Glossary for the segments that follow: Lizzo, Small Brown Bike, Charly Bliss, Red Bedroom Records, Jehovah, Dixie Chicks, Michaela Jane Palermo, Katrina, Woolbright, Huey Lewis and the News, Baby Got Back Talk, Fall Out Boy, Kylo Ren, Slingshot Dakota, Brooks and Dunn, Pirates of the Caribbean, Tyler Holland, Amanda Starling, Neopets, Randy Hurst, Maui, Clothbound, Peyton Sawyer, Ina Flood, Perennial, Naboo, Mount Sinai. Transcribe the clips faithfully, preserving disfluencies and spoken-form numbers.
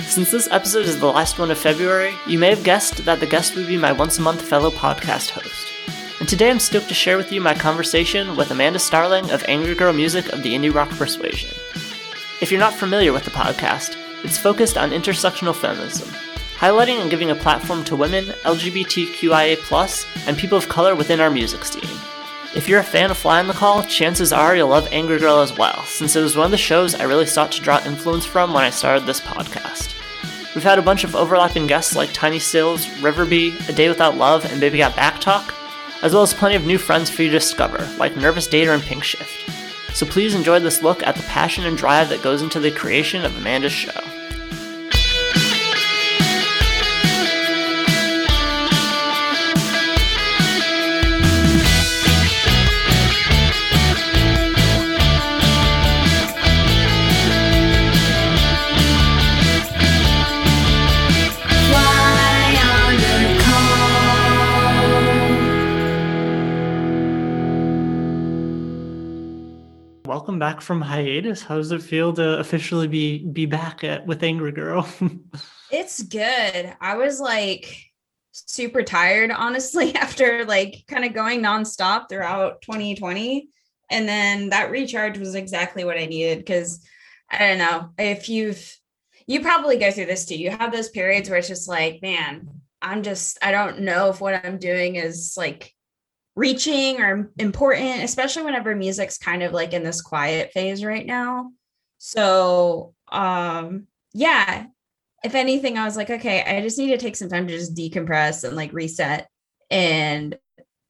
Since this episode is the last one of February, you may have guessed that the guest would be my once-a-month fellow podcast host. And today I'm stoked to share with you my conversation with Amanda Starling of Angry Girl Music of the Indie Rock Persuasion. If you're not familiar with the podcast, it's focused on intersectional feminism, highlighting and giving a platform to women, L G B T Q I A plus, and people of color within our music scene. If you're a fan of Flying McCall, chances are you'll love Angry Girl as well, since it was one of the shows I really sought to draw influence from when I started this podcast. We've had a bunch of overlapping guests like Tiny Sills, Riverbee, A Day Without Love, and Baby Got Back Talk, as well as plenty of new friends for you to discover, like Nervous Dater and Pink Shift. So please enjoy this look at the passion and drive that goes into the creation of Amanda's show. Welcome back from hiatus. How does it feel to officially be be back at with Angry Girl? It's good. I was like super tired, honestly, after like kind of going nonstop throughout twenty twenty. And then that recharge was exactly what I needed, because I don't know if you've, you probably go through this too. You have those periods where it's just like, man, I'm just, I don't know if what I'm doing is like reaching or important, especially whenever music's kind of like in this quiet phase right now. So um yeah, if anything, I was like, okay, I just need to take some time to just decompress and like reset. And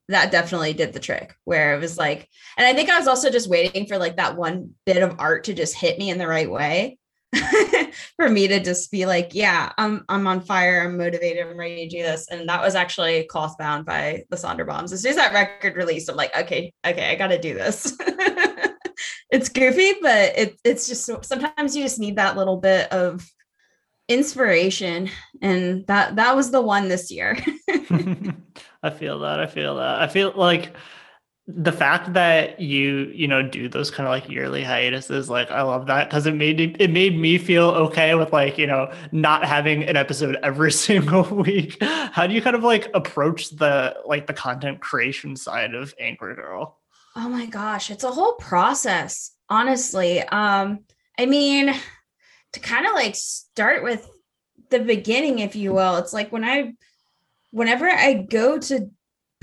that definitely did the trick, where it was like, and I think I was also just waiting for like that one bit of art to just hit me in the right way for me to just be like, yeah, I'm I'm on fire, I'm motivated, I'm ready to do this. And that was actually Clothbound by the Sonder Bombs. As soon as that record released, I'm like, okay, okay, I gotta do this. It's goofy, but it it's just, sometimes you just need that little bit of inspiration, and that that was the one this year. I feel that, I feel that. I feel like the fact that you, you know, do those kind of like yearly hiatuses, like, I love that, because it made me, it made me feel okay with like, you know, not having an episode every single week. How do you kind of like approach the, like the content creation side of Angry Girl? Oh my gosh. It's a whole process, honestly. Um, I mean, to kind of like start with the beginning, if you will, it's like when I, whenever I go to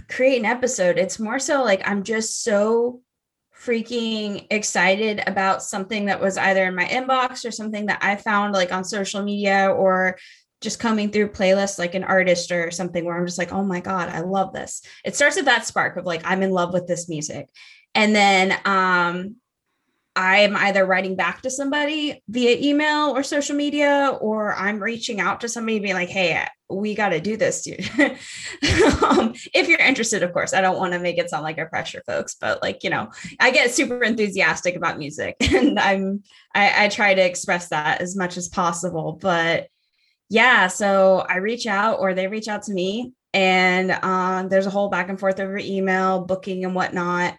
create an episode, it's more so like I'm just so freaking excited about something that was either in my inbox or something that I found like on social media, or just coming through playlists like an artist or something, where I'm just like, oh my God, I love this. It starts with that spark of like, I'm in love with this music. And then um I'm either writing back to somebody via email or social media, or I'm reaching out to somebody being like, hey, we got to do this, dude. um, if you're interested, of course. I don't want to make it sound like I pressure folks, but like, you know, I get super enthusiastic about music, and I'm, I, I try to express that as much as possible. But yeah, so I reach out, or they reach out to me, and um, there's a whole back and forth over email, booking and whatnot.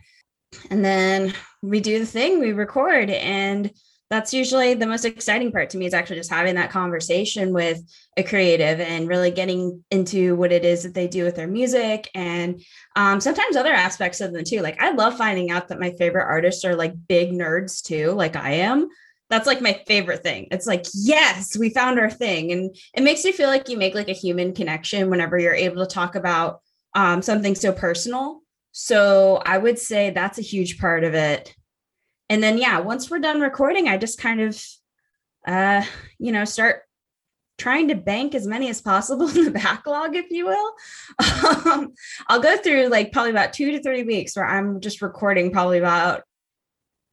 And then we do the thing, we record. And that's usually the most exciting part to me, is actually just having that conversation with a creative and really getting into what it is that they do with their music. And um, sometimes other aspects of them too. Like, I love finding out that my favorite artists are like big nerds too, like I am. That's like my favorite thing. It's like, yes, we found our thing. And it makes you feel like you make like a human connection whenever you're able to talk about um, something so personal. So I would say that's a huge part of it. And then, yeah, once we're done recording, I just kind of, uh, you know, start trying to bank as many as possible in the backlog, if you will. Um, I'll go through like probably about two to three weeks where I'm just recording probably about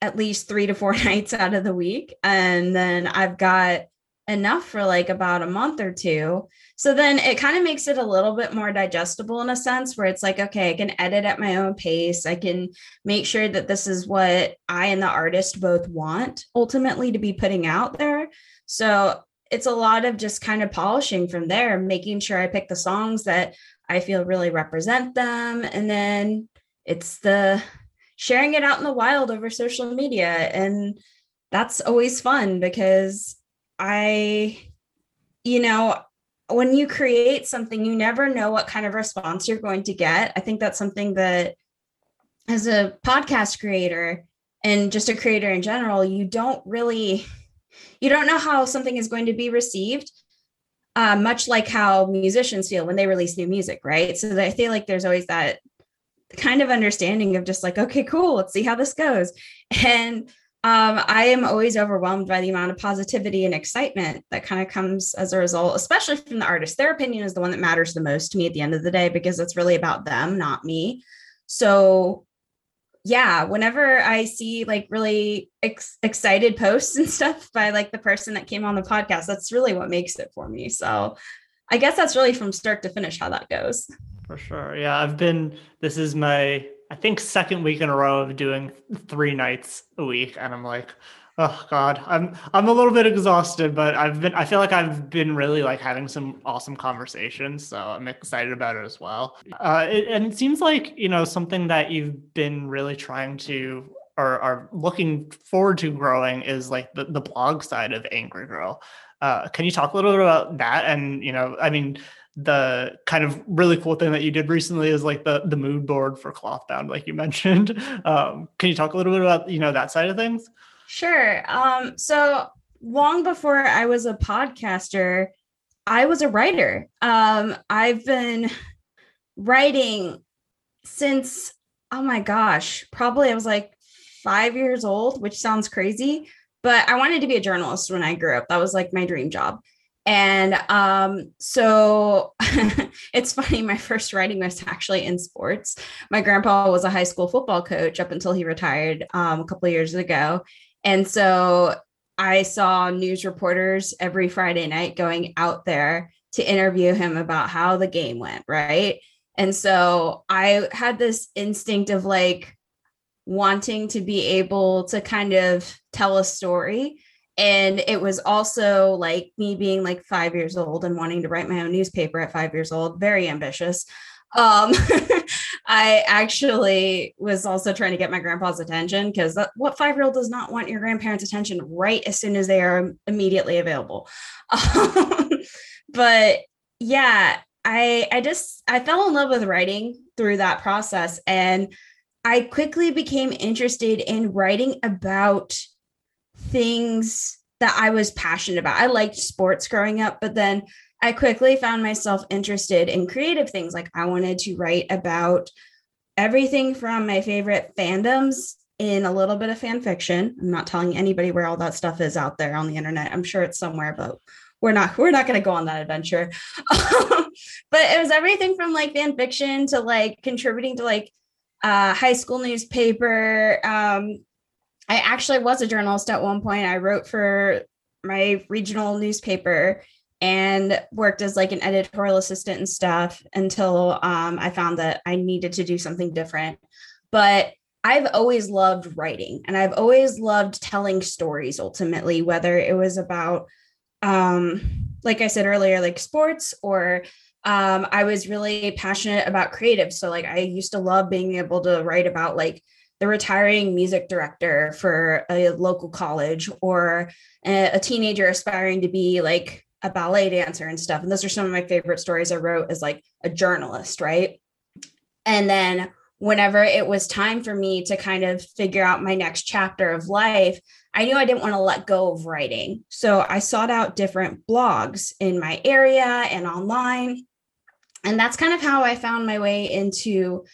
at least three to four nights out of the week. And then I've got enough for like about a month or two. So then it kind of makes it a little bit more digestible in a sense where it's like, okay, I can edit at my own pace. I can make sure that this is what I and the artist both want ultimately to be putting out there. So it's a lot of just kind of polishing from there, making sure I pick the songs that I feel really represent them. And then it's the sharing it out in the wild over social media. And that's always fun because I, you know, when you create something, you never know what kind of response you're going to get. I think that's something that as a podcast creator and just a creator in general, you don't really, you don't know how something is going to be received, uh, much like how musicians feel when they release new music, right? So I feel like there's always that kind of understanding of just like, okay, cool, let's see how this goes. And Um, I am always overwhelmed by the amount of positivity and excitement that kind of comes as a result, especially from the artist. Their opinion is the one that matters the most to me at the end of the day, because it's really about them, not me. So yeah, whenever I see like really ex- excited posts and stuff by like the person that came on the podcast, that's really what makes it for me. So I guess that's really from start to finish how that goes. For sure. Yeah, I've been, this is my I think second week in a row of doing three nights a week. And I'm like, oh God, I'm, I'm a little bit exhausted, but I've been, I feel like I've been really like having some awesome conversations. So I'm excited about it as well. Uh, it, and it seems like, you know, something that you've been really trying to, or are looking forward to growing is like the, the blog side of Angry Girl. Uh, can you talk a little bit about that? And, you know, I mean, the kind of really cool thing that you did recently is like the the mood board for Clothbound, like you mentioned. Um, can you talk a little bit about, you know, that side of things? Sure. Um, so long before I was a podcaster, I was a writer. Um, I've been writing since, oh my gosh, probably I was like five years old, which sounds crazy, but I wanted to be a journalist when I grew up. That was like my dream job. And um, so it's funny, my first writing was actually in sports. My grandpa was a high school football coach up until he retired um, a couple of years ago. And so I saw news reporters every Friday night going out there to interview him about how the game went, right? And so I had this instinct of like wanting to be able to kind of tell a story. And it was also like me being like five years old and wanting to write my own newspaper at five years old, very ambitious. Um, I actually was also trying to get my grandpa's attention because what five-year-old does not want your grandparents' attention right as soon as they are immediately available. Um, but yeah, I, I just, I fell in love with writing through that process. And I quickly became interested in writing about things that I was passionate about. I liked sports growing up, but then I quickly found myself interested in creative things. Like I wanted to write about everything from my favorite fandoms in a little bit of fan fiction. I'm not telling anybody where all that stuff is out there on the internet. I'm sure it's somewhere, but we're not, we're not going to go on that adventure. But it was everything from like fan fiction to like contributing to like uh high school newspaper. Um, I actually was a journalist at one point. I wrote for my regional newspaper and worked as like an editorial assistant and stuff until um, I found that I needed to do something different. But I've always loved writing and I've always loved telling stories ultimately, whether it was about, um, like I said earlier, like sports or um, I was really passionate about creative. So like I used to love being able to write about like the retiring music director for a local college or a teenager aspiring to be like a ballet dancer and stuff. And those are some of my favorite stories I wrote as like a journalist, right? And then whenever it was time for me to kind of figure out my next chapter of life, I knew I didn't want to let go of writing. So I sought out different blogs in my area and online. And that's kind of how I found my way into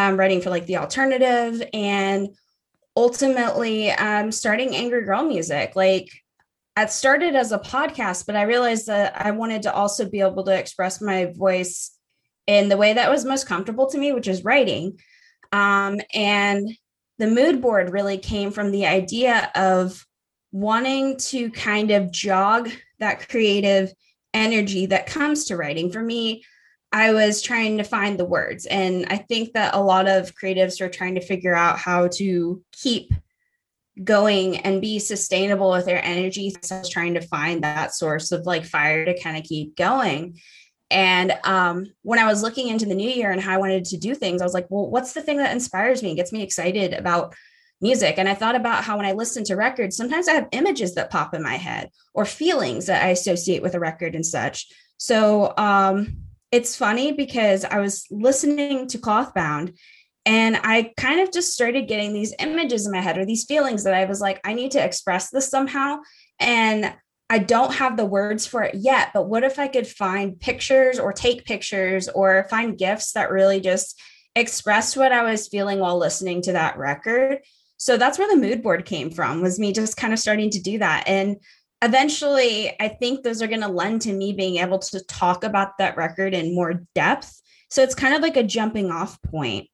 Um, writing for like The Alternative and ultimately um, starting Angry Girl Music. Like I started as a podcast, but I realized that I wanted to also be able to express my voice in the way that was most comfortable to me, which is writing. Um, and the mood board really came from the idea of wanting to kind of jog that creative energy that comes to writing. For me, I was trying to find the words. And I think that a lot of creatives are trying to figure out how to keep going and be sustainable with their energy. So I was trying to find that source of like fire to kind of keep going. And um, when I was looking into the new year and how I wanted to do things, I was like, well, what's the thing that inspires me and gets me excited about music? And I thought about how when I listen to records, sometimes I have images that pop in my head or feelings that I associate with a record and such. So um, it's funny because I was listening to Clothbound and I kind of just started getting these images in my head or these feelings that I was like, I need to express this somehow. And I don't have the words for it yet, but what if I could find pictures or take pictures or find GIFs that really just expressed what I was feeling while listening to that record? So that's where the mood board came from, was me just kind of starting to do that. And eventually, I think those are going to lend to me being able to talk about that record in more depth. So it's kind of like a jumping off point.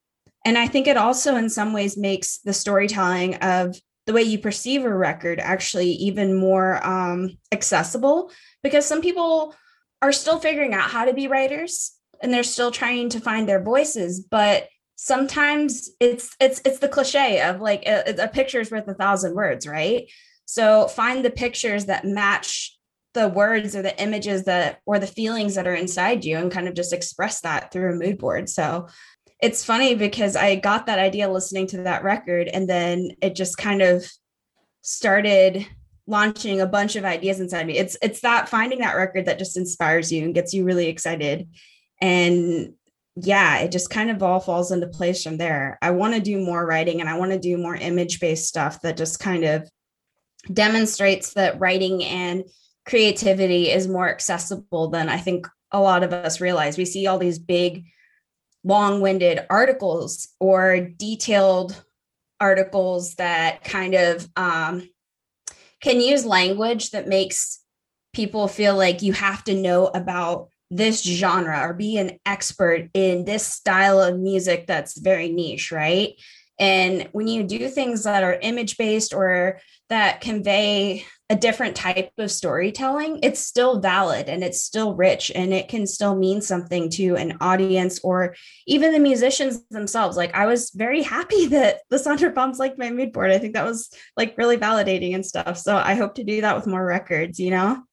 And I think it also in some ways makes the storytelling of the way you perceive a record actually even more um, accessible, because some people are still figuring out how to be writers and they're still trying to find their voices. But sometimes it's it's it's the cliche of like a, a picture is worth a thousand words, right? So find the pictures that match the words or the images that or the feelings that are inside you and kind of just express that through a mood board. So it's funny because I got that idea listening to that record, and then it just kind of started launching a bunch of ideas inside me. It's it's that finding that record that just inspires you and gets you really excited. And yeah, it just kind of all falls into place from there. I want to do more writing and I want to do more image-based stuff that just kind of demonstrates that writing and creativity is more accessible than I think a lot of us realize. We see all these big long-winded articles or detailed articles that kind of um, can use language that makes people feel like you have to know about this genre or be an expert in this style of music that's very niche, right? And when you do things that are image-based or that convey a different type of storytelling, it's still valid and it's still rich and it can still mean something to an audience or even the musicians themselves. Like, I was very happy that the Sonder Bombs liked my mood board. I think that was like really validating and stuff. So I hope to do that with more records, you know?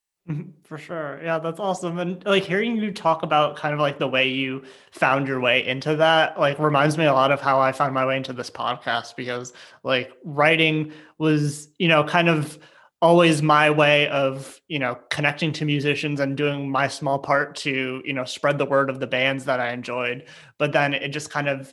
For sure. Yeah, that's awesome. And like hearing you talk about kind of like the way you found your way into that, like reminds me a lot of how I found my way into this podcast, because like writing was, you know, kind of always my way of, you know, connecting to musicians and doing my small part to, you know, spread the word of the bands that I enjoyed. But then it just kind of,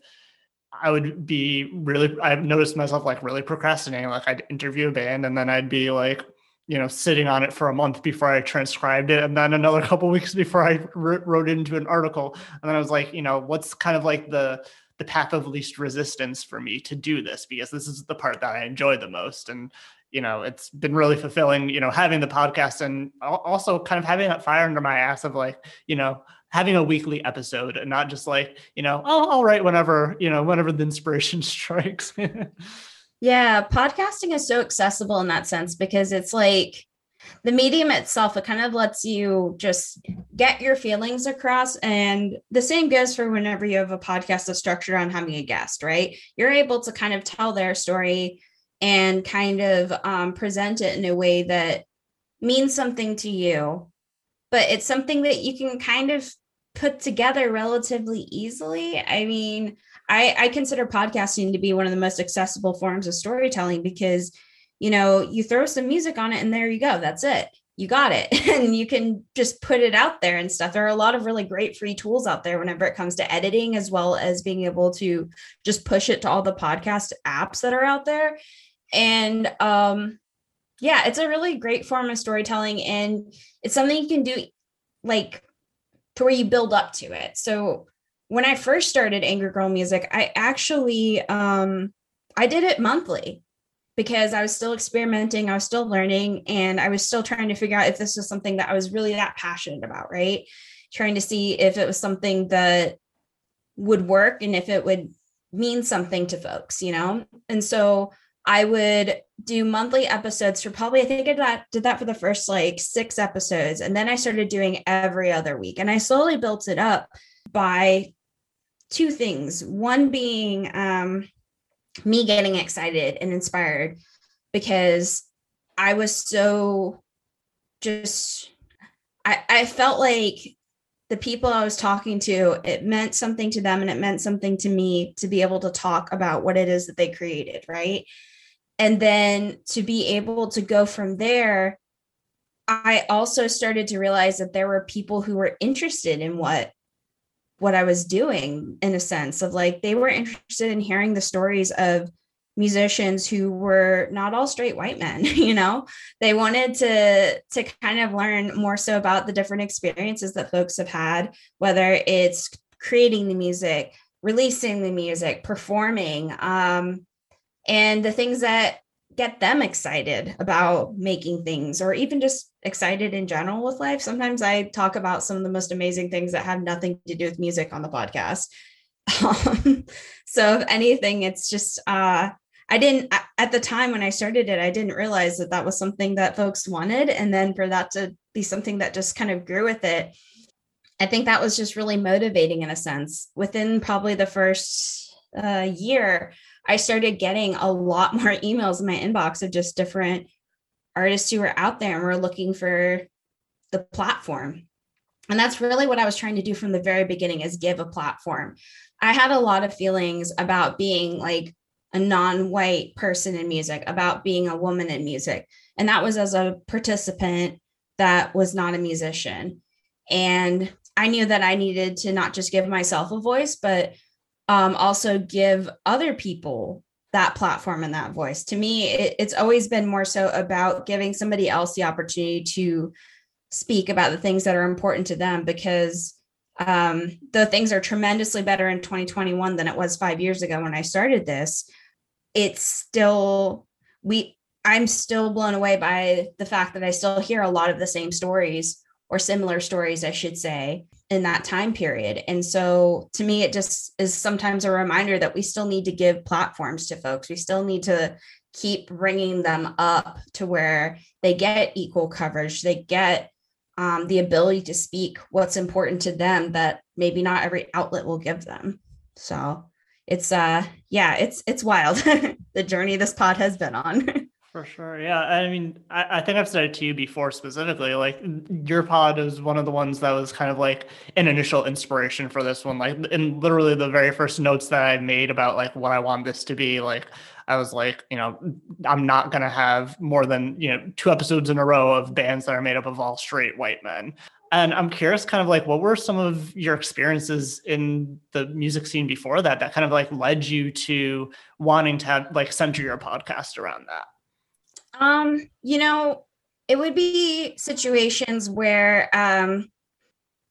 I would be really, I've noticed myself like really procrastinating. Like I'd interview a band and then I'd be like, you know, sitting on it for a month before I transcribed it. And then another couple of weeks before I r- wrote it into an article. And then I was like, you know, what's kind of like the, the path of least resistance for me to do this, because this is the part that I enjoy the most. And, you know, it's been really fulfilling, you know, having the podcast and also kind of having that fire under my ass of like, you know, having a weekly episode and not just like, you know, oh, I'll write whenever, you know, whenever the inspiration strikes. Yeah, podcasting is so accessible in that sense, because it's like the medium itself, it kind of lets you just get your feelings across. And the same goes for whenever you have a podcast that's structured on having a guest, right? You're able to kind of tell their story and kind of um, present it in a way that means something to you, but it's something that you can kind of put together relatively easily. I mean, I, I consider podcasting to be one of the most accessible forms of storytelling, because, you know, you throw some music on it and there you go. That's it. You got it. And you can just put it out there and stuff. There are a lot of really great free tools out there whenever it comes to editing, as well as being able to just push it to all the podcast apps that are out there. And um, yeah, it's a really great form of storytelling, and it's something you can do like to where you build up to it. So when I first started Angry Girl Music, I actually, um, I did it monthly. because I was still experimenting, I was still learning, and I was still trying to figure out if this was something that I was really that passionate about, right? Trying to see if it was something that would work and if it would mean something to folks, you know? And so I would do monthly episodes for probably, I think I did that, did that for the first like six episodes. And then I started doing every other week, and I slowly built it up by two things. One being um, me getting excited and inspired because I was so just, I, I felt like the people I was talking to, it meant something to them and it meant something to me to be able to talk about what it is that they created, right? And then to be able to go from there, I also started to realize that there were people who were interested in what, what I was doing, in a sense of like, they were interested in hearing the stories of musicians who were not all straight white men, you know, they wanted to, to kind of learn more so about the different experiences that folks have had, whether it's creating the music, releasing the music, performing, um, and the things that get them excited about making things, or even just excited in general with life. Sometimes I talk about some of the most amazing things that have nothing to do with music on the podcast. Um, so if anything, it's just, uh, I didn't, at the time when I started it, I didn't realize that that was something that folks wanted. And then for that to be something that just kind of grew with it, I think that was just really motivating in a sense. Within probably the first uh, year, I started getting a lot more emails in my inbox of just different artists who were out there and were looking for the platform. And that's really what I was trying to do from the very beginning, is give a platform. I had a lot of feelings about being like a non-white person in music, about being a woman in music. And that was as a participant that was not a musician. And I knew that I needed to not just give myself a voice, but Um, also give other people that platform and that voice. To me, it, it's always been more so about giving somebody else the opportunity to speak about the things that are important to them, because um, though things are tremendously better in twenty twenty-one than it was five years ago when I started this, it's still, we, I'm still blown away by the fact that I still hear a lot of the same stories, or similar stories, I should say, in that time period. And so to me, it just is sometimes a reminder that we still need to give platforms to folks. We still need to keep bringing them up to where they get equal coverage. They get um, the ability to speak what's important to them that maybe not every outlet will give them. So it's, uh, yeah, it's, it's wild. The journey this pod has been on. For sure. Yeah. I mean, I, I think I've said it to you before specifically, like your pod is one of the ones that was kind of like an initial inspiration for this one. Like, and literally the very first notes that I made about like what I want this to be, like, I was like, you know, I'm not going to have more than, you know, two episodes in a row of bands that are made up of all straight white men. And I'm curious, kind of like, what were some of your experiences in the music scene before that, that kind of like led you to wanting to have like center your podcast around that? Um, you know, it would be situations where, um,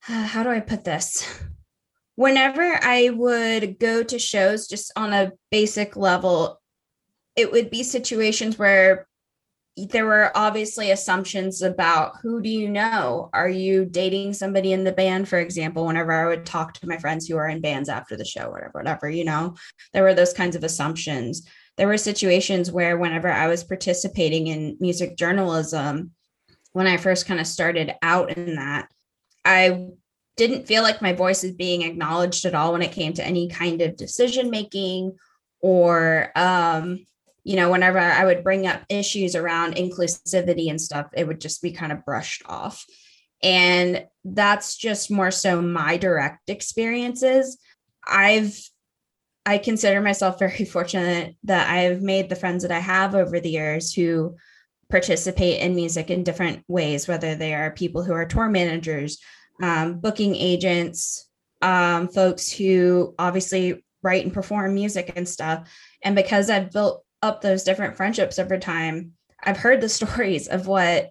how do I put this? Whenever I would go to shows, just on a basic level, it would be situations where there were obviously assumptions about, who do you know? Are you dating somebody in the band, for example? Whenever I would talk to my friends who are in bands after the show, whatever, whatever, you know, there were those kinds of assumptions. There were situations where whenever I was participating in music journalism, when I first kind of started out in that, I didn't feel like my voice is being acknowledged at all when it came to any kind of decision making, or, um, you know, whenever I would bring up issues around inclusivity and stuff, it would just be kind of brushed off. And that's just more so my direct experiences. I've I consider myself very fortunate that I've made the friends that I have over the years who participate in music in different ways, whether they are people who are tour managers, um, booking agents, um, folks who obviously write and perform music and stuff. And because I've built up those different friendships over time, I've heard the stories of what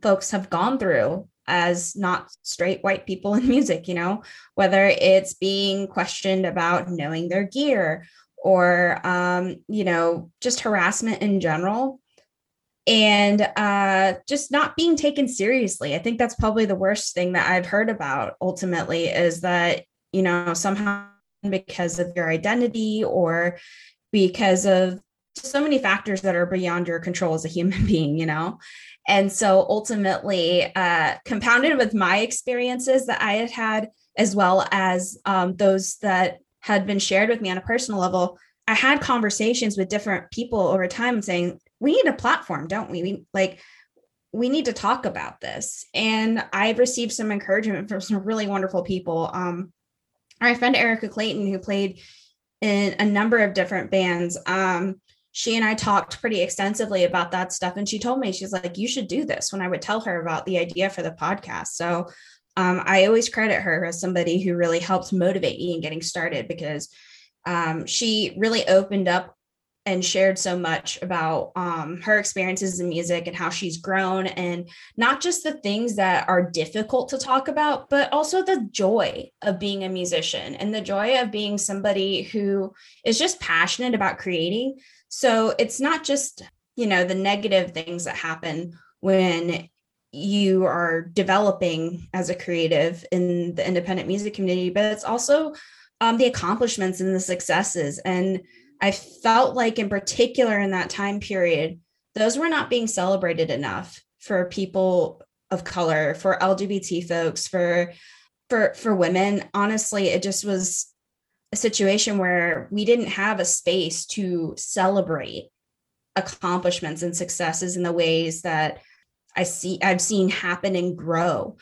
folks have gone through as not straight white people in music, you know, whether it's being questioned about knowing their gear, or, um, you know, just harassment in general, and uh, just not being taken seriously. I think that's probably the worst thing that I've heard about ultimately, is that, you know, somehow because of your identity or because of so many factors that are beyond your control as a human being, you know? And so ultimately, uh, compounded with my experiences that I had had, as well as um, those that had been shared with me on a personal level, I had conversations with different people over time saying, we need a platform, don't we? We like, we need to talk about this. And I've received some encouragement from some really wonderful people. Um, our friend Erica Clayton, who played in a number of different bands, um, she and I talked pretty extensively about that stuff. And she told me, she's like, you should do this, when I would tell her about the idea for the podcast. So um, I always credit her as somebody who really helped motivate me in getting started, because um, she really opened up and shared so much about um, her experiences in music and how she's grown, and not just the things that are difficult to talk about, but also the joy of being a musician and the joy of being somebody who is just passionate about creating. So it's not just, you know, the negative things that happen when you are developing as a creative in the independent music community, but it's also um, the accomplishments and the successes. And I felt like, in particular, in that time period, those were not being celebrated enough for people of color, for L G B T folks, for, for, for women. Honestly, it just was a situation where we didn't have a space to celebrate accomplishments and successes in the ways that I see I've seen happen and grow.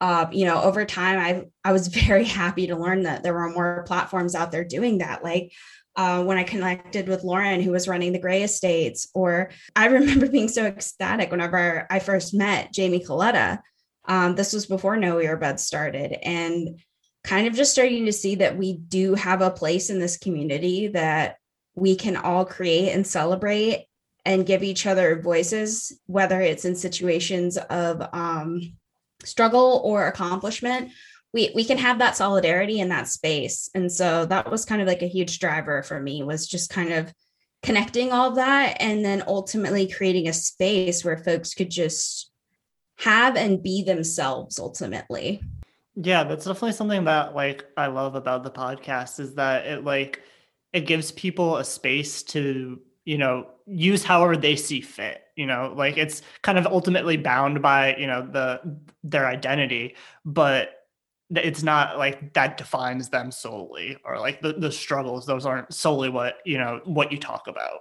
Uh, you know, over time, I I was very happy to learn that there were more platforms out there doing that. Like uh, when I connected with Lauren, who was running the Gray Estates, or I remember being so ecstatic whenever I first met Jamie Coletta. Um, this was before No Earbud started, and kind of just starting to see that we do have a place in this community that we can all create and celebrate and give each other voices, whether it's in situations of um, struggle or accomplishment. We we can have that solidarity in that space. And so that was kind of like a huge driver for me, was just kind of connecting all of that, and then ultimately creating a space where folks could just have and be themselves ultimately. Yeah, that's definitely something that, like, I love about the podcast, is that it, like, it gives people a space to, you know, use however they see fit, you know, like, it's kind of ultimately bound by, you know, the, their identity, but it's not like that defines them solely, or like the, the struggles, those aren't solely what, you know, what you talk about.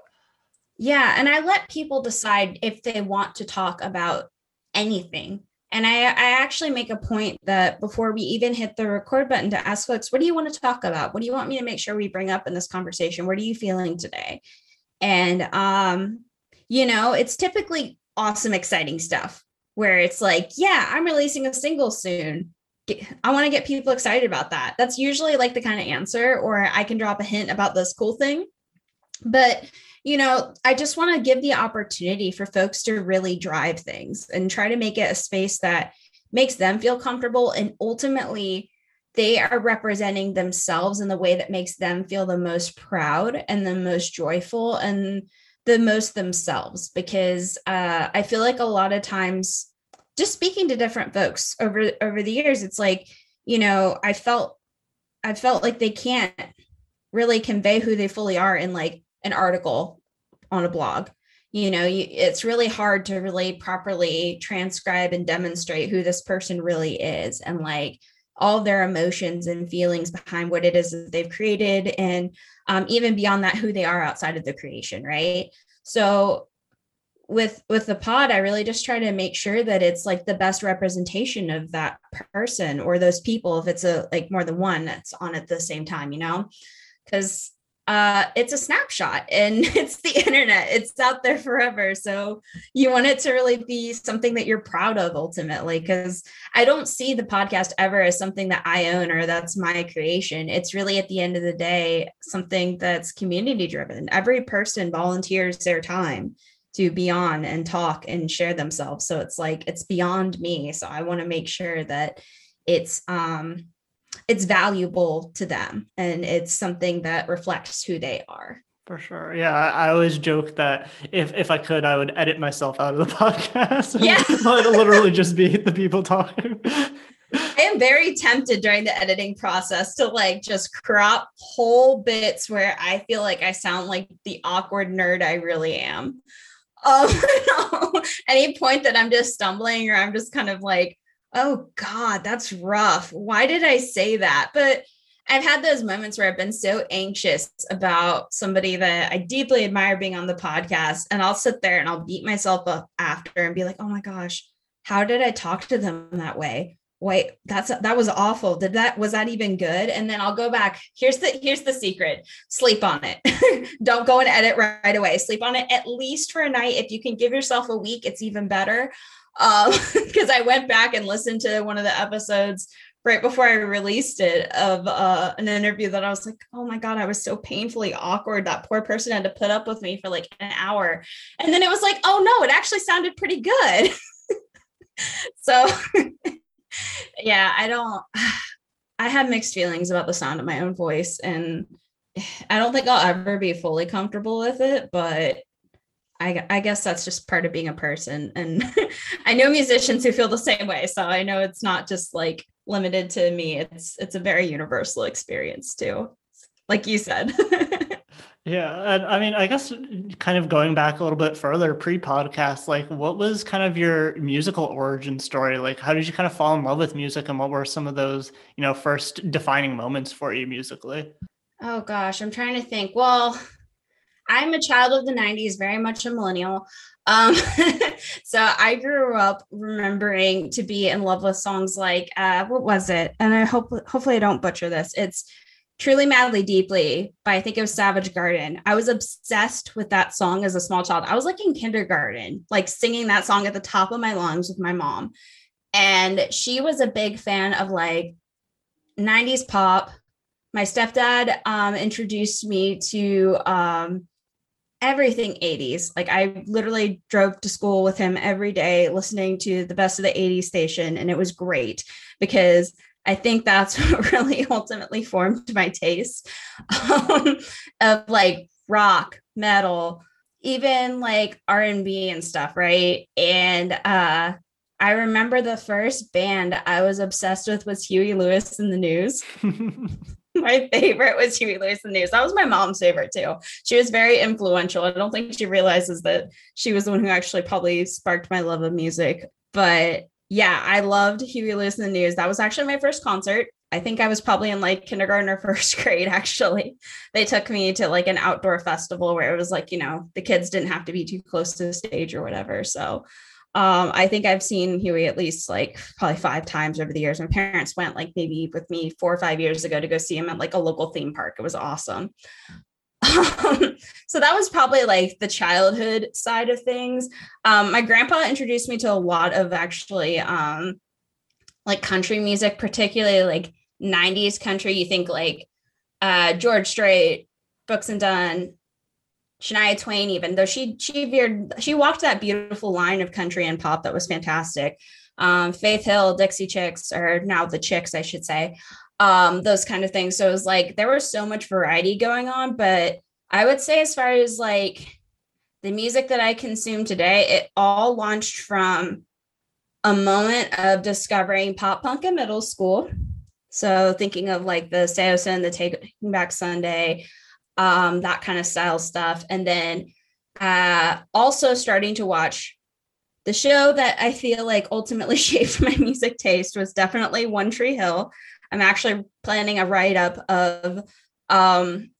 Yeah. And I let people decide if they want to talk about anything. And I, I actually make a point that before we even hit the record button, to ask folks, what do you want to talk about? What do you want me to make sure we bring up in this conversation? What are you feeling today? And, um, you know, it's typically awesome, exciting stuff where it's like, yeah, I'm releasing a single soon. I want to get people excited about that. That's usually like the kind of answer, or I can drop a hint about this cool thing. But you know, I just want to give the opportunity for folks to really drive things and try to make it a space that makes them feel comfortable. And ultimately, they are representing themselves in the way that makes them feel the most proud and the most joyful and the most themselves. Because uh, I feel like a lot of times, just speaking to different folks over, over the years, it's like, you know, I felt, I felt like they can't really convey who they fully are in, like, an article on a blog. You know, you, it's really hard to really properly transcribe and demonstrate who this person really is, and like all their emotions and feelings behind what it is that they've created. And um, even beyond that, who they are outside of the creation. Right. So with, with the pod, I really just try to make sure that it's like the best representation of that person or those people. If it's a, like, more than one that's on at the same time, you know, because Uh, it's a snapshot, and it's the internet. It's out there forever. So you want it to really be something that you're proud of ultimately, because I don't see the podcast ever as something that I own or that's my creation. It's really, at the end of the day, something that's community driven. Every person volunteers their time to be on and talk and share themselves. So it's like, it's beyond me. So I want to make sure that it's, um, it's valuable to them, and it's something that reflects who they are. For sure. Yeah. I, I always joke that if, if I could, I would edit myself out of the podcast. Yeah. It'll literally just be the people talking. I am very tempted during the editing process to like just crop whole bits where I feel like I sound like the awkward nerd I really am. Um, any point that I'm just stumbling or I'm just kind of like, oh God, that's rough. Why did I say that? But I've had those moments where I've been so anxious about somebody that I deeply admire being on the podcast, and I'll sit there and I'll beat myself up after and be like, oh my gosh, how did I talk to them that way? Wait, that's, that was awful. Did that, was that even good? And then I'll go back. Here's the, here's the secret. Sleep on it. Don't go and edit right away. Sleep on it at least for a night. If you can give yourself a week, it's even better. Um, cause I went back and listened to one of the episodes right before I released it of uh, an interview that I was like, oh my God, I was so painfully awkward. That poor person had to put up with me for like an hour. And then it was like, oh no, it actually sounded pretty good. So yeah, I don't, I have mixed feelings about the sound of my own voice, and I don't think I'll ever be fully comfortable with it, but I, I guess that's just part of being a person. And I know musicians who feel the same way. So I know it's not just like limited to me. It's, it's a very universal experience too, like you said. Yeah. And I mean, I guess kind of going back a little bit further pre-podcast, like what was kind of your musical origin story? Like how did you kind of fall in love with music, and what were some of those, you know, first defining moments for you musically? Oh gosh, I'm trying to think. Well, I'm a child of the nineties, very much a millennial. Um, so I grew up remembering to be in love with songs like, uh, what was it? And I hope, hopefully I don't butcher this. It's Truly Madly Deeply by, I think it was Savage Garden. I was obsessed with that song as a small child. I was like in kindergarten, like singing that song at the top of my lungs with my mom. And she was a big fan of like nineties pop. My stepdad um, introduced me to, um, everything eighties. Like I literally drove to school with him every day, listening to the best of the eighties station. And it was great because I think that's what really ultimately formed my taste um, of like rock, metal, even like R and B and stuff. Right. And, uh, I remember the first band I was obsessed with was Huey Lewis and the News. My favorite was Huey Lewis and the News. That was my mom's favorite too. She was very influential. I don't think she realizes that she was the one who actually probably sparked my love of music. But yeah, I loved Huey Lewis and the News. That was actually my first concert. I think I was probably in like kindergarten or first grade, actually. They took me to like an outdoor festival where it was like, you know, the kids didn't have to be too close to the stage or whatever. So Um, I think I've seen Huey at least like probably five times over the years. My parents went like maybe with me four or five years ago to go see him at like a local theme park. It was awesome. Um, so that was probably like the childhood side of things. Um, my grandpa introduced me to a lot of actually um, like country music, particularly like nineties country. You think like uh, George Strait, Brooks and Dunn, Shania Twain, even though she she veered, she walked that beautiful line of country and pop that was fantastic. Um, Faith Hill, Dixie Chicks, or now the Chicks, I should say, um, those kind of things. So it was like there was so much variety going on. But I would say as far as like the music that I consume today, it all launched from a moment of discovering pop punk in middle school. So thinking of like the Seosin, the Taking Back Sunday, um, that kind of style stuff. And then, uh, also starting to watch the show that I feel like ultimately shaped my music taste was definitely One Tree Hill. I'm actually planning a write-up of, um,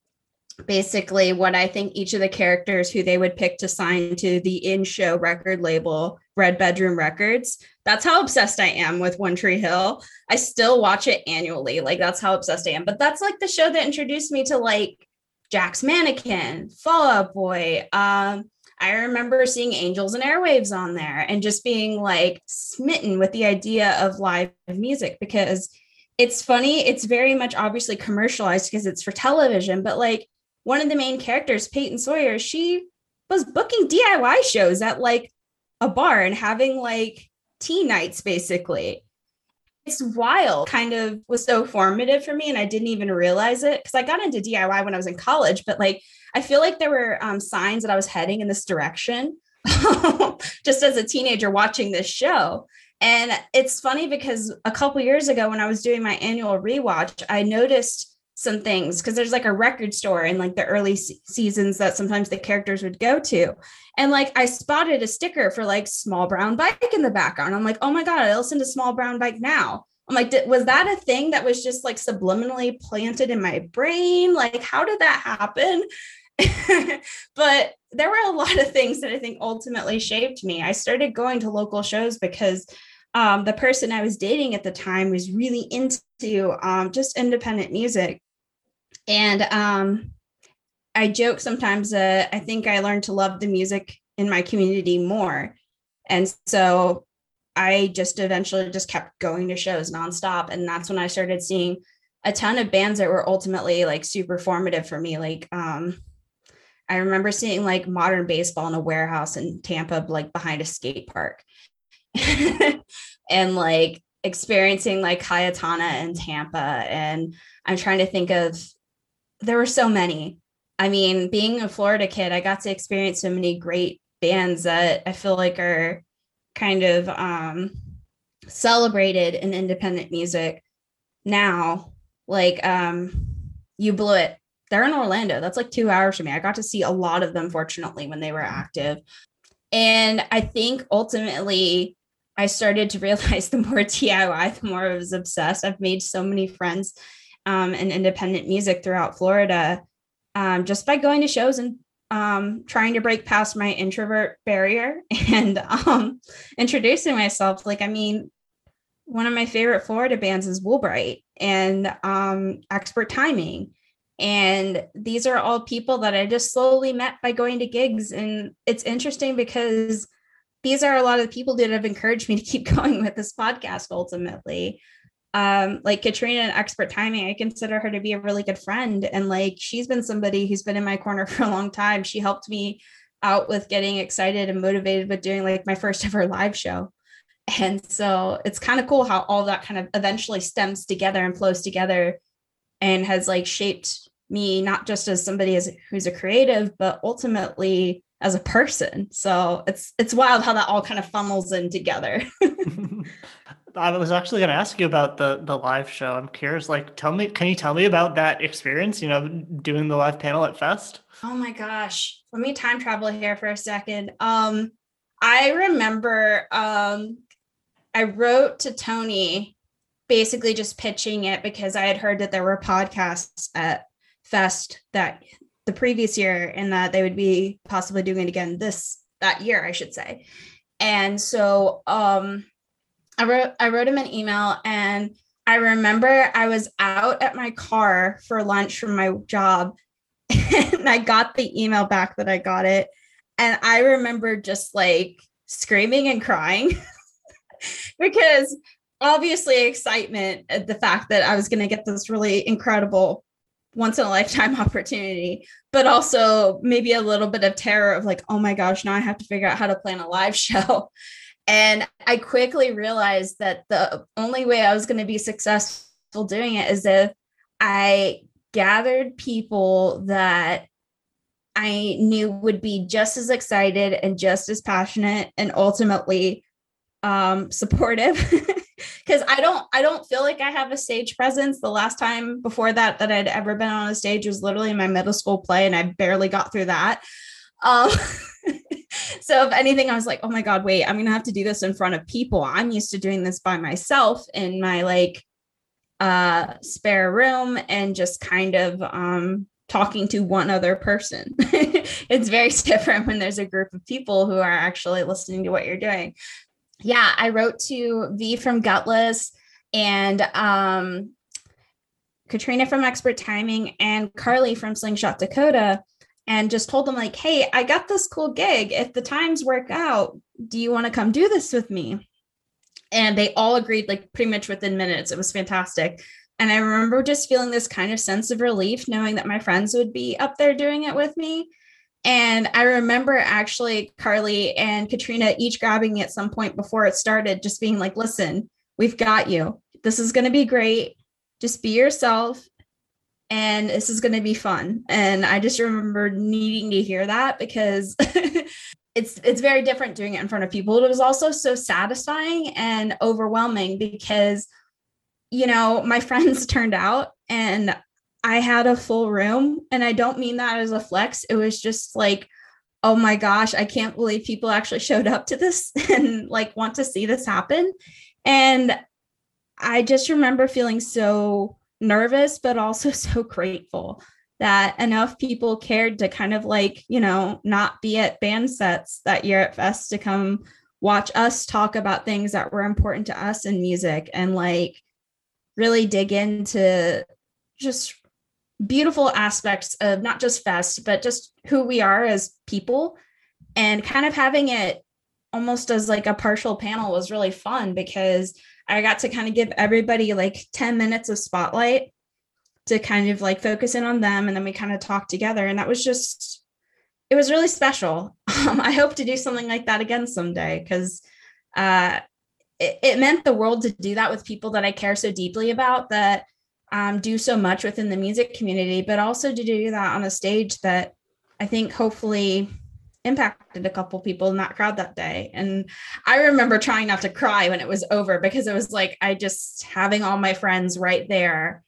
basically what I think each of the characters who they would pick to sign to the in-show record label, Red Bedroom Records. That's how obsessed I am with One Tree Hill. I still watch it annually. Like that's how obsessed I am, but that's like the show that introduced me to like Jack's Mannequin, Fall Out Boy. Um, I remember seeing Angels and Airwaves on there and just being like smitten with the idea of live music, because it's funny. It's very much obviously commercialized because it's for television, but like one of the main characters, Peyton Sawyer, she was booking D I Y shows at like a bar and having like tea nights basically. It's wild. Kind of was so formative for me, and I didn't even realize it because I got into D I Y when I was in college. But like, I feel like there were um, signs that I was heading in this direction just as a teenager watching this show. And it's funny because a couple years ago when I was doing my annual rewatch, I noticed some things because there's like a record store in like the early se- seasons that sometimes the characters would go to. And like I spotted a sticker for like Small Brown Bike in the background. I'm like, oh my God, I listen to Small Brown Bike now. I'm like, did, was that a thing that was just like subliminally planted in my brain? Like, how did that happen? But there were a lot of things that I think ultimately shaped me. I started going to local shows because um, the person I was dating at the time was really into um, just independent music. And um, I joke sometimes that uh, I think I learned to love the music in my community more. And so I just eventually just kept going to shows nonstop. And that's when I started seeing a ton of bands that were ultimately like super formative for me. Like, um, I remember seeing like Modern Baseball in a warehouse in Tampa, like behind a skate park and like experiencing like Cayetana in Tampa. And I'm trying to think of, there were so many. I mean, being a Florida kid, I got to experience so many great bands that I feel like are kind of um, celebrated in independent music now. Like um, You Blew It. They're in Orlando. That's like two hours from me. I got to see a lot of them, fortunately, when they were active. And I think ultimately I started to realize the more D I Y, the more I was obsessed. I've made so many friends um, in independent music throughout Florida um, just by going to shows and um, trying to break past my introvert barrier and um, introducing myself. Like, I mean, one of my favorite Florida bands is Woolbright and um, Expert Timing. And these are all people that I just slowly met by going to gigs. And it's interesting because these are a lot of the people that have encouraged me to keep going with this podcast, ultimately. Um, like Katrina and Expert Timing, I consider her to be a really good friend. And like, she's been somebody who's been in my corner for a long time. She helped me out with getting excited and motivated with doing like my first ever live show. And so it's kind of cool how all that kind of eventually stems together and flows together and has like shaped me, not just as somebody as, who's a creative, but ultimately as a person. So it's it's wild how that all kind of funnels in together. I was actually going to ask you about the the live show. I'm curious, like, tell me, can you tell me about that experience, you know, doing the live panel at Fest? Oh my gosh. Let me time travel here for a second. Um, I remember um, I wrote to Tony basically just pitching it because I had heard that there were podcasts at Fest that the previous year and that they would be possibly doing it again this that year, I should say. And so um, I wrote I wrote him an email, and I remember I was out at my car for lunch from my job and I got the email back that I got it. And I remember just like screaming and crying because obviously excitement at the fact that I was going to get this really incredible once in a lifetime opportunity, but also maybe a little bit of terror of like, oh my gosh, now I have to figure out how to plan a live show. And I quickly realized that the only way I was going to be successful doing it is if I gathered people that I knew would be just as excited and just as passionate and ultimately um, supportive. Because I don't, I don't feel like I have a stage presence. The last time before that that I'd ever been on a stage was literally in my middle school play, and I barely got through that. Um, so if anything, I was like, oh my God, wait, I'm gonna have to do this in front of people. I'm used to doing this by myself in my like uh, spare room and just kind of um, talking to one other person. It's very different when there's a group of people who are actually listening to what you're doing. Yeah, I wrote to V from Gutless and um, Katrina from Expert Timing and Carly from Slingshot Dakota, and just told them like, hey, I got this cool gig. If the times work out, do you want to come do this with me? And they all agreed like pretty much within minutes. It was fantastic. And I remember just feeling this kind of sense of relief knowing that my friends would be up there doing it with me. And I remember actually Carly and Katrina each grabbing me at some point before it started, just being like, listen, we've got you. this is going to be great. Just be yourself. And this is going to be fun. And I just remember needing to hear that because it's it's very different doing it in front of people. It was also so satisfying and overwhelming because, you know, my friends turned out and I had a full room. And I don't mean that as a flex. It was just like, oh my gosh, I can't believe people actually showed up to this and like want to see this happen. And I just remember feeling so nervous, but also so grateful that enough people cared to kind of like, you know, not be at band sets that year at Fest to come watch us talk about things that were important to us in music and like really dig into just beautiful aspects of not just Fest, but just who we are as people. And kind of having it almost as like a partial panel was really fun because I got to kind of give everybody like ten minutes of spotlight to kind of like focus in on them. And then we kind of talked together and that was just, it was really special. Um, I hope to do something like that again someday because uh, it, it meant the world to do that with people that I care so deeply about that Um, do so much within the music community, but also to do that on a stage that I think hopefully impacted a couple people in that crowd that day. And I remember trying not to cry when it was over because it was like, I just having all my friends right there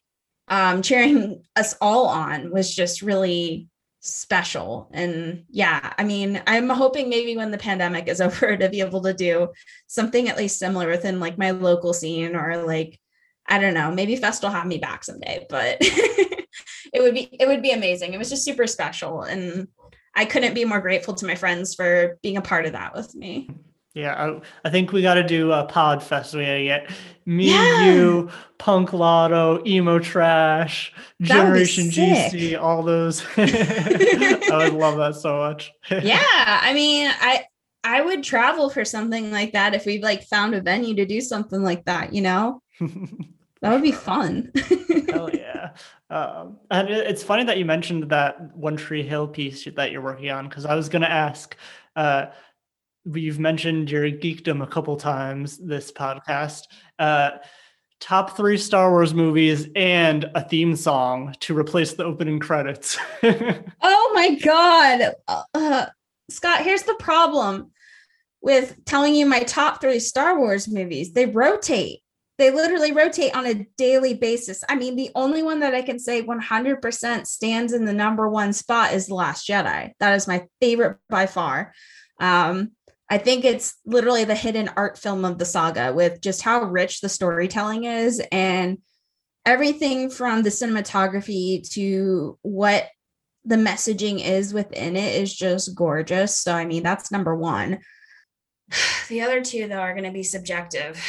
um, cheering us all on was just really special. And yeah, I mean, I'm hoping maybe when the pandemic is over to be able to do something at least similar within like my local scene or like I don't know, maybe Fest will have me back someday, but it would be, it would be amazing. It was just super special. And I couldn't be more grateful to my friends for being a part of that with me. Yeah. I, I think we got to do a pod Fest. We got to get me, yeah. you, Punk Lotto, Emo Trash, Generation G C, all those. I would love that so much. Yeah. I mean, I, I would travel for something like that. If we like found a venue to do something like that, you know, that would be fun. Hell yeah. Um, and it's funny that you mentioned that One Tree Hill piece that you're working on, because I was going to ask, uh, you've mentioned your geekdom a couple times this podcast, uh, top three Star Wars movies and a theme song to replace the opening credits. Oh my God. Uh, Scott, here's the problem with telling you my top three Star Wars movies. They rotate. They literally rotate on a daily basis. I mean, the only one that I can say one hundred percent stands in the number one spot is The Last Jedi. That is my favorite by far. Um, I think it's literally the hidden art film of the saga with just how rich the storytelling is and everything from the cinematography to what the messaging is within it is just gorgeous. So, I mean, that's number one. The other two, though, are going to be subjective.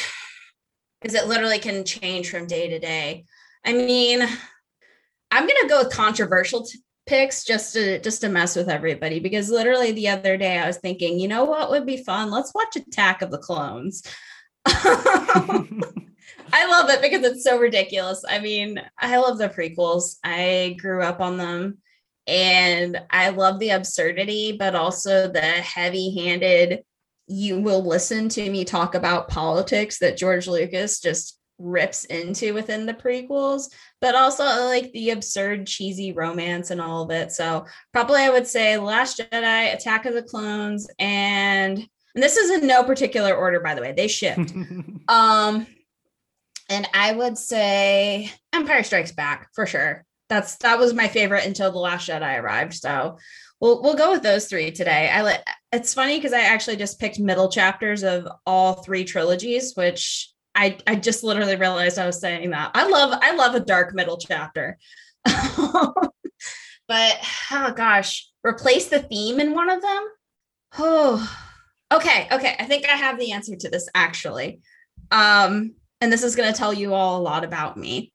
Because it literally can change from day to day. I mean, I'm going to go with controversial t- picks just to just to mess with everybody, because literally the other day I was thinking, you know what would be fun? Let's watch Attack of the Clones. I love it because it's so ridiculous. I mean, I love the prequels. I grew up on them and I love the absurdity, but also the heavy-handed, you will listen to me talk about politics that George Lucas just rips into within the prequels, but also like the absurd, cheesy romance and all of it. So probably I would say Last Jedi, Attack of the Clones, and, and this is in no particular order, by the way, they shift. um, and I would say Empire Strikes Back for sure. That's, that was my favorite until The Last Jedi arrived. So We'll we'll go with those three today. I li- It's funny because I actually just picked middle chapters of all three trilogies, which I, I just literally realized I was saying that. I love I love a dark middle chapter. But, oh gosh, replace the theme in one of them? Oh, okay, okay. I think I have the answer to this, actually. Um, and this is going to tell you all a lot about me.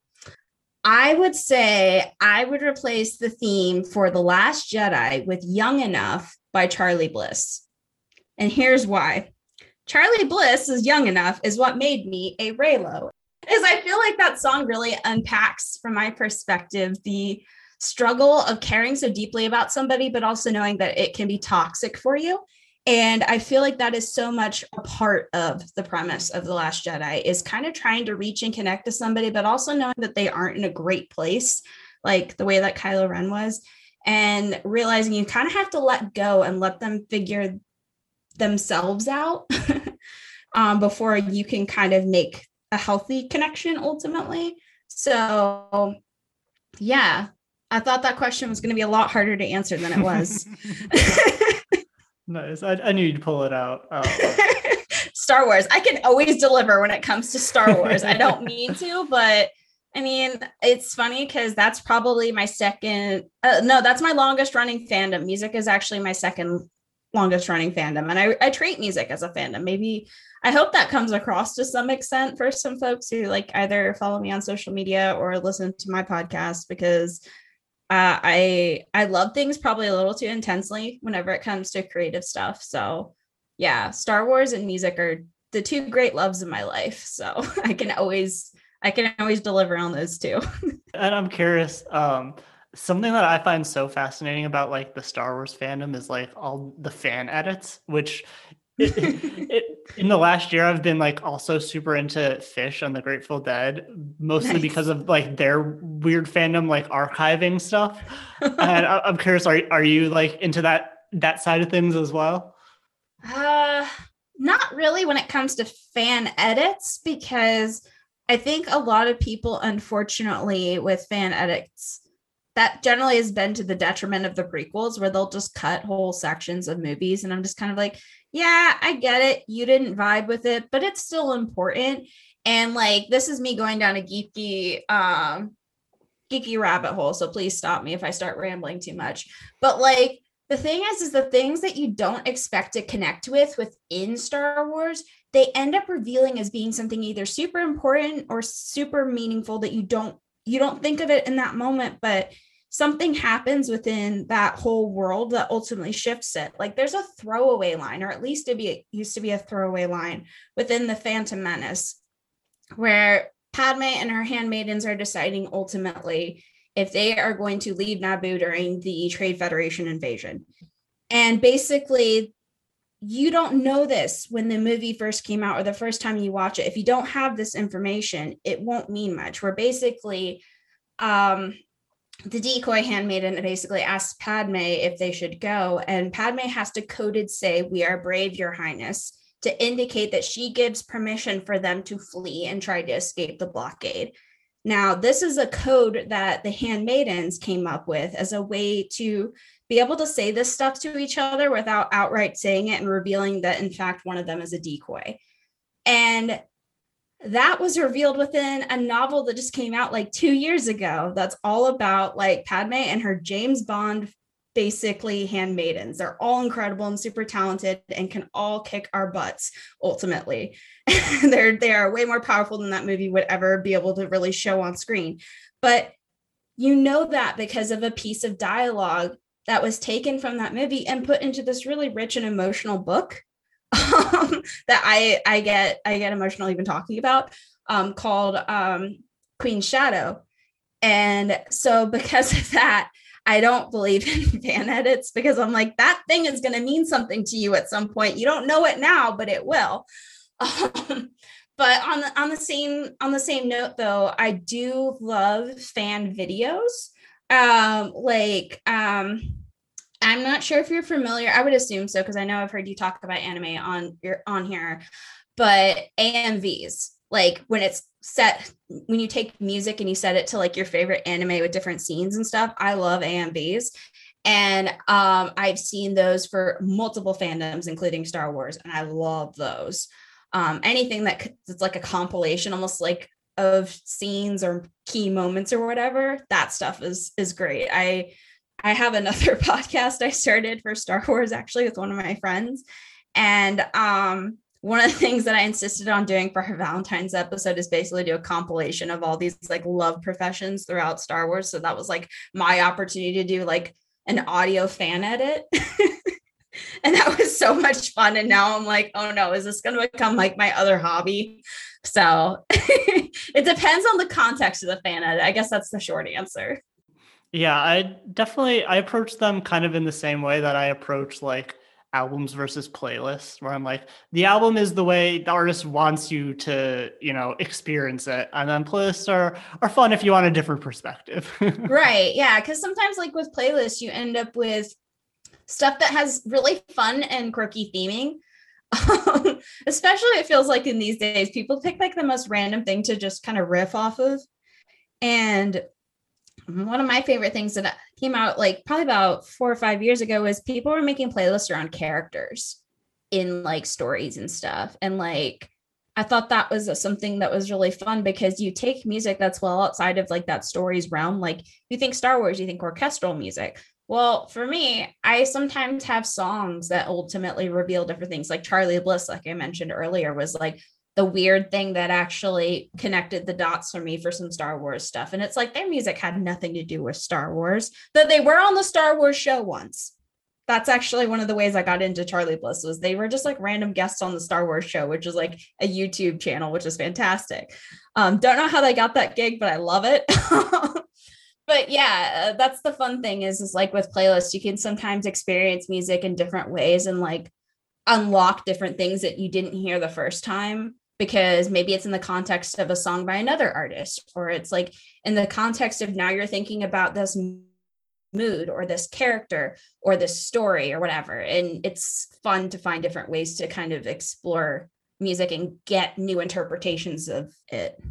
I would say I would replace the theme for The Last Jedi with Young Enough by Charly Bliss. And here's why. Charly Bliss's Young Enough is what made me a Raylo. Is I feel like that song really unpacks, from my perspective, the struggle of caring so deeply about somebody, but also knowing that it can be toxic for you. And I feel like that is so much a part of the premise of The Last Jedi, is kind of trying to reach and connect to somebody, but also knowing that they aren't in a great place, like the way that Kylo Ren was, and realizing you kind of have to let go and let them figure themselves out um, before you can kind of make a healthy connection ultimately. So yeah, I thought that question was going to be a lot harder to answer than it was. Nice. I, I knew you'd pull it out. Oh. Star Wars. I can always deliver when it comes to Star Wars. I don't mean to, but I mean, it's funny because that's probably my second. Uh, no, that's my longest running fandom. Music is actually my second longest running fandom. And I, I treat music as a fandom. Maybe I hope that comes across to some extent for some folks who like either follow me on social media or listen to my podcast, because Uh, I I love things probably a little too intensely whenever it comes to creative stuff. So yeah, Star Wars and music are the two great loves of my life. So I can always I can always deliver on those two. And I'm curious, um, something that I find so fascinating about like the Star Wars fandom is like all the fan edits, which it, it, in the last year I've been like also super into Fish on the Grateful Dead, mostly nice. Because of like their weird fandom, like archiving stuff. And I'm curious, are are you like into that that side of things as well? Uh, not really when it comes to fan edits, because I think a lot of people, unfortunately, with fan edits, that generally has been to the detriment of the prequels, where they'll just cut whole sections of movies. And I'm just kind of like, yeah, I get it. You didn't vibe with it, but it's still important. And like, this is me going down a geeky, um, geeky rabbit hole. So please stop me if I start rambling too much. But like, the thing is, is the things that you don't expect to connect with within Star Wars, they end up revealing as being something either super important or super meaningful that you don't You don't think of it in that moment, but something happens within that whole world that ultimately shifts it. Like there's a throwaway line, or at least it, be, it used to be a throwaway line within The Phantom Menace, where Padme and her handmaidens are deciding ultimately if they are going to leave Naboo during the Trade Federation invasion. And basically, you don't know this when the movie first came out or the first time you watch it. If you don't have this information, it won't mean much. Where basically um, the decoy handmaiden basically asks Padme if they should go. And Padme has to coded say, "We are brave, Your Highness," to indicate that she gives permission for them to flee and try to escape the blockade. Now, this is a code that the handmaidens came up with as a way to be able to say this stuff to each other without outright saying it and revealing that, in fact, one of them is a decoy. And that was revealed within a novel that just came out like two years ago. That's all about like Padme and her James Bond, basically handmaidens. They're all incredible and super talented and can all kick our butts. Ultimately, they're, they are way more powerful than that movie would ever be able to really show on screen. But you know that because of a piece of dialogue that was taken from that movie and put into this really rich and emotional book um, that I I get I get emotional even talking about, um, called um, Queen Shadow. And so because of that, I don't believe in fan edits, because I'm like, that thing is going to mean something to you at some point. You don't know it now, but it will. Um, but on the on the same on the same note, though, I do love fan videos. Um, like, um, I'm not sure if you're familiar. I would assume so, because I know I've heard you talk about anime on your, on here, but A M Vs, like when it's set, when you take music and you set it to like your favorite anime with different scenes and stuff. I love A M Vs. And, um, I've seen those for multiple fandoms, including Star Wars. And I love those. Um, anything that it's like a compilation, almost like of scenes or key moments or whatever, that stuff is is great. I I have another podcast I started for Star Wars actually with one of my friends, and um one of the things that I insisted on doing for her Valentine's episode is basically do a compilation of all these like love professions throughout Star Wars. So that was like my opportunity to do like an audio fan edit. And that was so much fun. And now I'm like, oh no, is this going to become like my other hobby? So it depends on the context of the fan edit. I guess that's the short answer. Yeah, I definitely, I approach them kind of in the same way that I approach like albums versus playlists, where I'm like, the album is the way the artist wants you to, you know, experience it. And then playlists are, are fun if you want a different perspective. Right. Yeah. Cause sometimes like with playlists, you end up with stuff that has really fun and quirky theming. Um, especially it feels like in these days, people pick like the most random thing to just kind of riff off of. And one of my favorite things that came out like probably about four or five years ago was people were making playlists around characters in like stories and stuff. And like, I thought that was a, something that was really fun because you take music that's well outside of like that stories realm. Like you think Star Wars, you think orchestral music. Well, for me, I sometimes have songs that ultimately reveal different things. Like Charly Bliss, like I mentioned earlier, was like the weird thing that actually connected the dots for me for some Star Wars stuff. And it's like their music had nothing to do with Star Wars, though they were on the Star Wars show once. That's actually one of the ways I got into Charly Bliss, was they were just like random guests on the Star Wars show, which is like a YouTube channel, which is fantastic. Um, don't know how they got that gig, but I love it. But yeah, that's the fun thing is, is like with playlists, you can sometimes experience music in different ways and like unlock different things that you didn't hear the first time. Because maybe it's in the context of a song by another artist, or it's like in the context of now you're thinking about this mood or this character or this story or whatever. And it's fun to find different ways to kind of explore music and get new interpretations of it.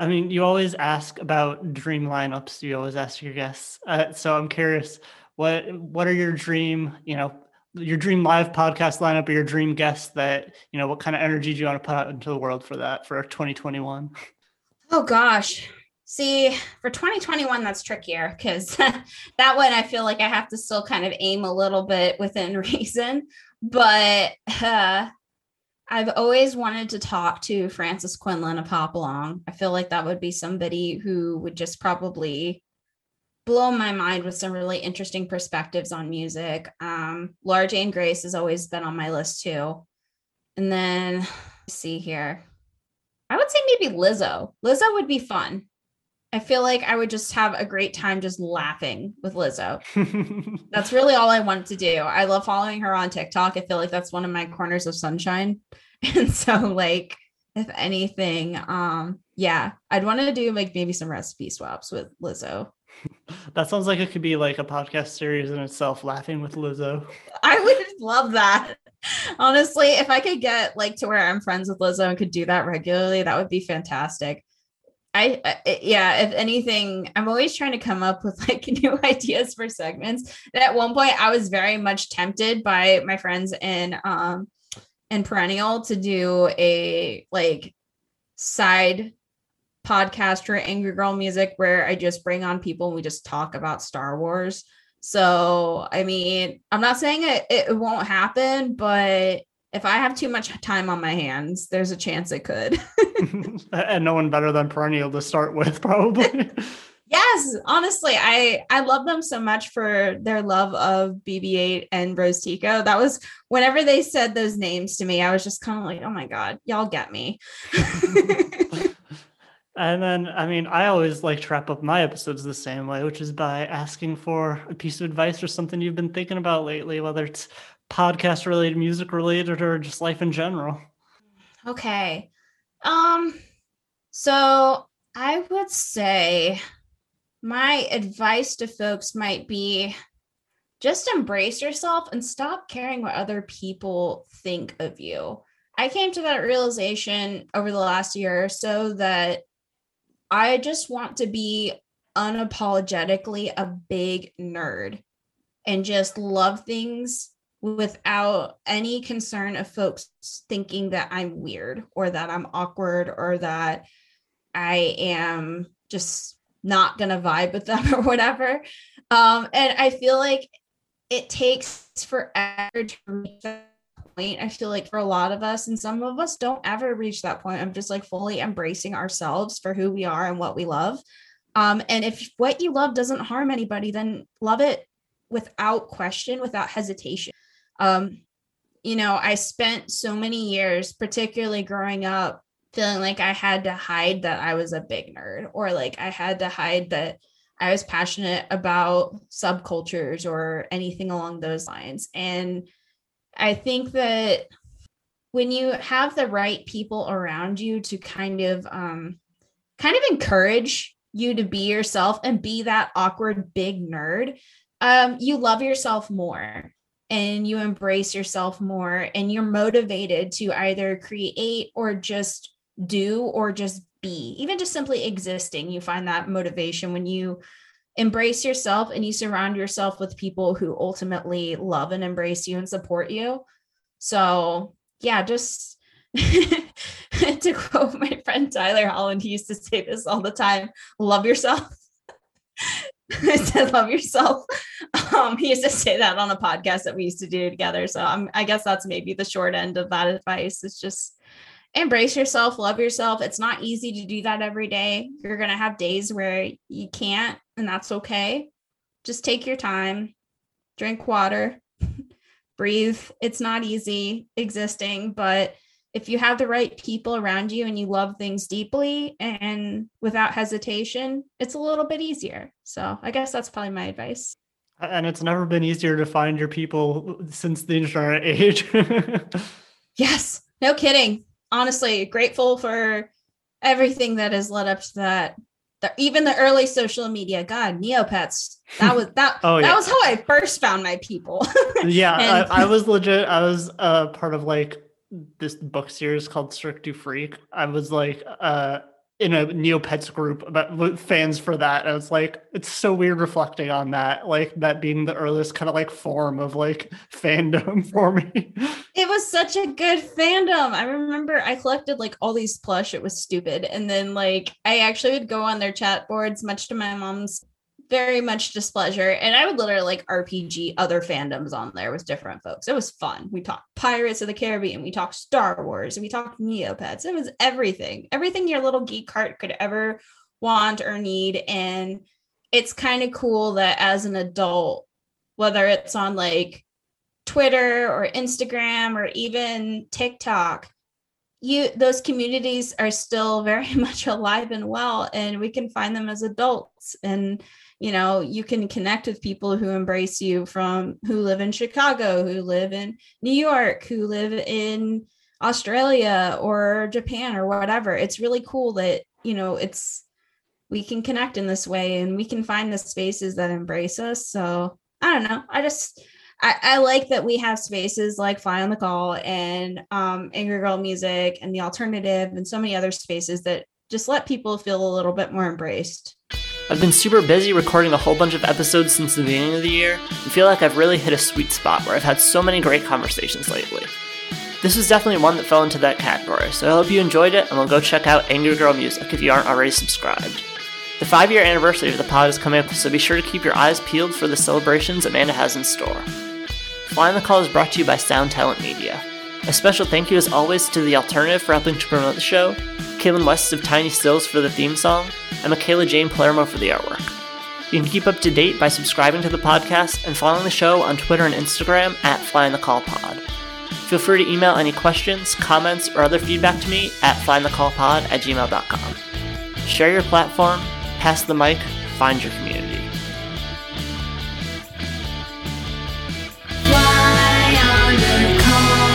I mean, you always ask about dream lineups. You always ask your guests. Uh, so I'm curious, what what are your dream, you know, your dream live podcast lineup or your dream guest that, you know, what kind of energy do you want to put out into the world for that for twenty twenty-one? Oh gosh. See, for twenty twenty-one, that's trickier because that one, I feel like I have to still kind of aim a little bit within reason, but uh, I've always wanted to talk to Francis Quinlan of Hop Along. I feel like that would be somebody who would just probably blow my mind with some really interesting perspectives on music. Um, Laura Jane Grace has always been on my list too. And then let's see here. I would say maybe Lizzo. Lizzo would be fun. I feel like I would just have a great time just laughing with Lizzo. That's really all I wanted to do. I love following her on TikTok. I feel like that's one of my corners of sunshine. And so like, if anything, um, yeah, I'd want to do like maybe some recipe swaps with Lizzo. That sounds like it could be like a podcast series in itself, Laughing with Lizzo. I would love that. Honestly, if I could get like to where I'm friends with Lizzo and could do that regularly, that would be fantastic. I, I yeah, if anything, I'm always trying to come up with like new ideas for segments. And at one point I was very much tempted by my friends in um in Perennial to do a like side podcast for Angry Girl Music where I just bring on people and we just talk about Star Wars. So I mean, I'm not saying it, it won't happen, but if I have too much time on my hands, there's a chance it could. And no one better than Perennial to start with, probably. Yes, honestly, I, I love them so much for their love of B B eight and Rose Tico. That was whenever they said those names to me, I was just kind of like, oh my God, y'all get me. And then, I mean, I always like to wrap up my episodes the same way, which is by asking for a piece of advice or something you've been thinking about lately, whether it's podcast related, music related, or just life in general. Okay. Um, so I would say my advice to folks might be just embrace yourself and stop caring what other people think of you. I came to that realization over the last year or so that I just want to be unapologetically a big nerd and just love things without any concern of folks thinking that I'm weird or that I'm awkward or that I am just not going to vibe with them or whatever. Um, and I feel like it takes forever to reach that point. I feel like for a lot of us, and some of us don't ever reach that point, I'm just like fully embracing ourselves for who we are and what we love. Um, and if what you love doesn't harm anybody, then love it without question, without hesitation. Um, you know, I spent so many years, particularly growing up, feeling like I had to hide that I was a big nerd, or like I had to hide that I was passionate about subcultures or anything along those lines. And I think that when you have the right people around you to kind of, um, kind of encourage you to be yourself and be that awkward big nerd, um, you love yourself more and you embrace yourself more, and you're motivated to either create or just do or just be, even just simply existing. You find that motivation when you embrace yourself and you surround yourself with people who ultimately love and embrace you and support you. So yeah, just to quote my friend Tyler Holland, he used to say this all the time, love yourself. I said, love yourself. Um, he used to say that on a podcast that we used to do together. So I'm, I guess that's maybe the short end of that advice. It's just embrace yourself, love yourself. It's not easy to do that every day. You're going to have days where you can't, and that's okay. Just take your time, drink water, breathe. It's not easy existing, but if you have the right people around you and you love things deeply and without hesitation, it's a little bit easier. So I guess that's probably my advice. And it's never been easier to find your people since the internet age. Yes, no kidding. Honestly, grateful for everything that has led up to that. The, even the early social media, God, Neopets. That was that. oh, yeah. That was how I first found my people. yeah, and- I, I was legit. I was a uh, part of like this book series called Cirque du Freak. I was like uh, in a Neopets group about fans for that. I was like, it's so weird reflecting on that, like that being the earliest kind of like form of like fandom for me. It was such a good fandom. I remember I collected like all these plush. It was stupid. And then like, I actually would go on their chat boards, much to my mom's very much displeasure. And I would literally like R P G other fandoms on there with different folks. It was fun. We talked Pirates of the Caribbean. We talked Star Wars and we talked Neopets. It was everything, everything your little geek heart could ever want or need. And it's kind of cool that as an adult, whether it's on like Twitter or Instagram or even TikTok, you, those communities are still very much alive and well, and we can find them as adults. And you know, you can connect with people who embrace you from who live in Chicago, who live in New York, who live in Australia or Japan or whatever. It's really cool that, you know, it's, we can connect in this way and we can find the spaces that embrace us. So I don't know. I just, I, I like that we have spaces like Flying McCall and um, Angry Girl Music and The Alternative and so many other spaces that just let people feel a little bit more embraced. I've been super busy recording a whole bunch of episodes since the beginning of the year and feel like I've really hit a sweet spot where I've had so many great conversations lately. This was definitely one that fell into that category, so I hope you enjoyed it and will go check out Angry Girl Music if you aren't already subscribed. The five-year anniversary of the pod is coming up, so be sure to keep your eyes peeled for the celebrations Amanda has in store. Flying McCall is brought to you by Sound Talent Media. A special thank you as always to The Alternative for helping to promote the show, Caitlin West of Tiny Sills for the theme song, and Michaela Jane Palermo for the artwork. You can keep up to date by subscribing to the podcast and following the show on Twitter and Instagram at FlyingTheCallPod. Feel free to email any questions, comments, or other feedback to me at flying the call pod at gmail dot com. Share your platform, pass the mic, find your community. Fly on the call.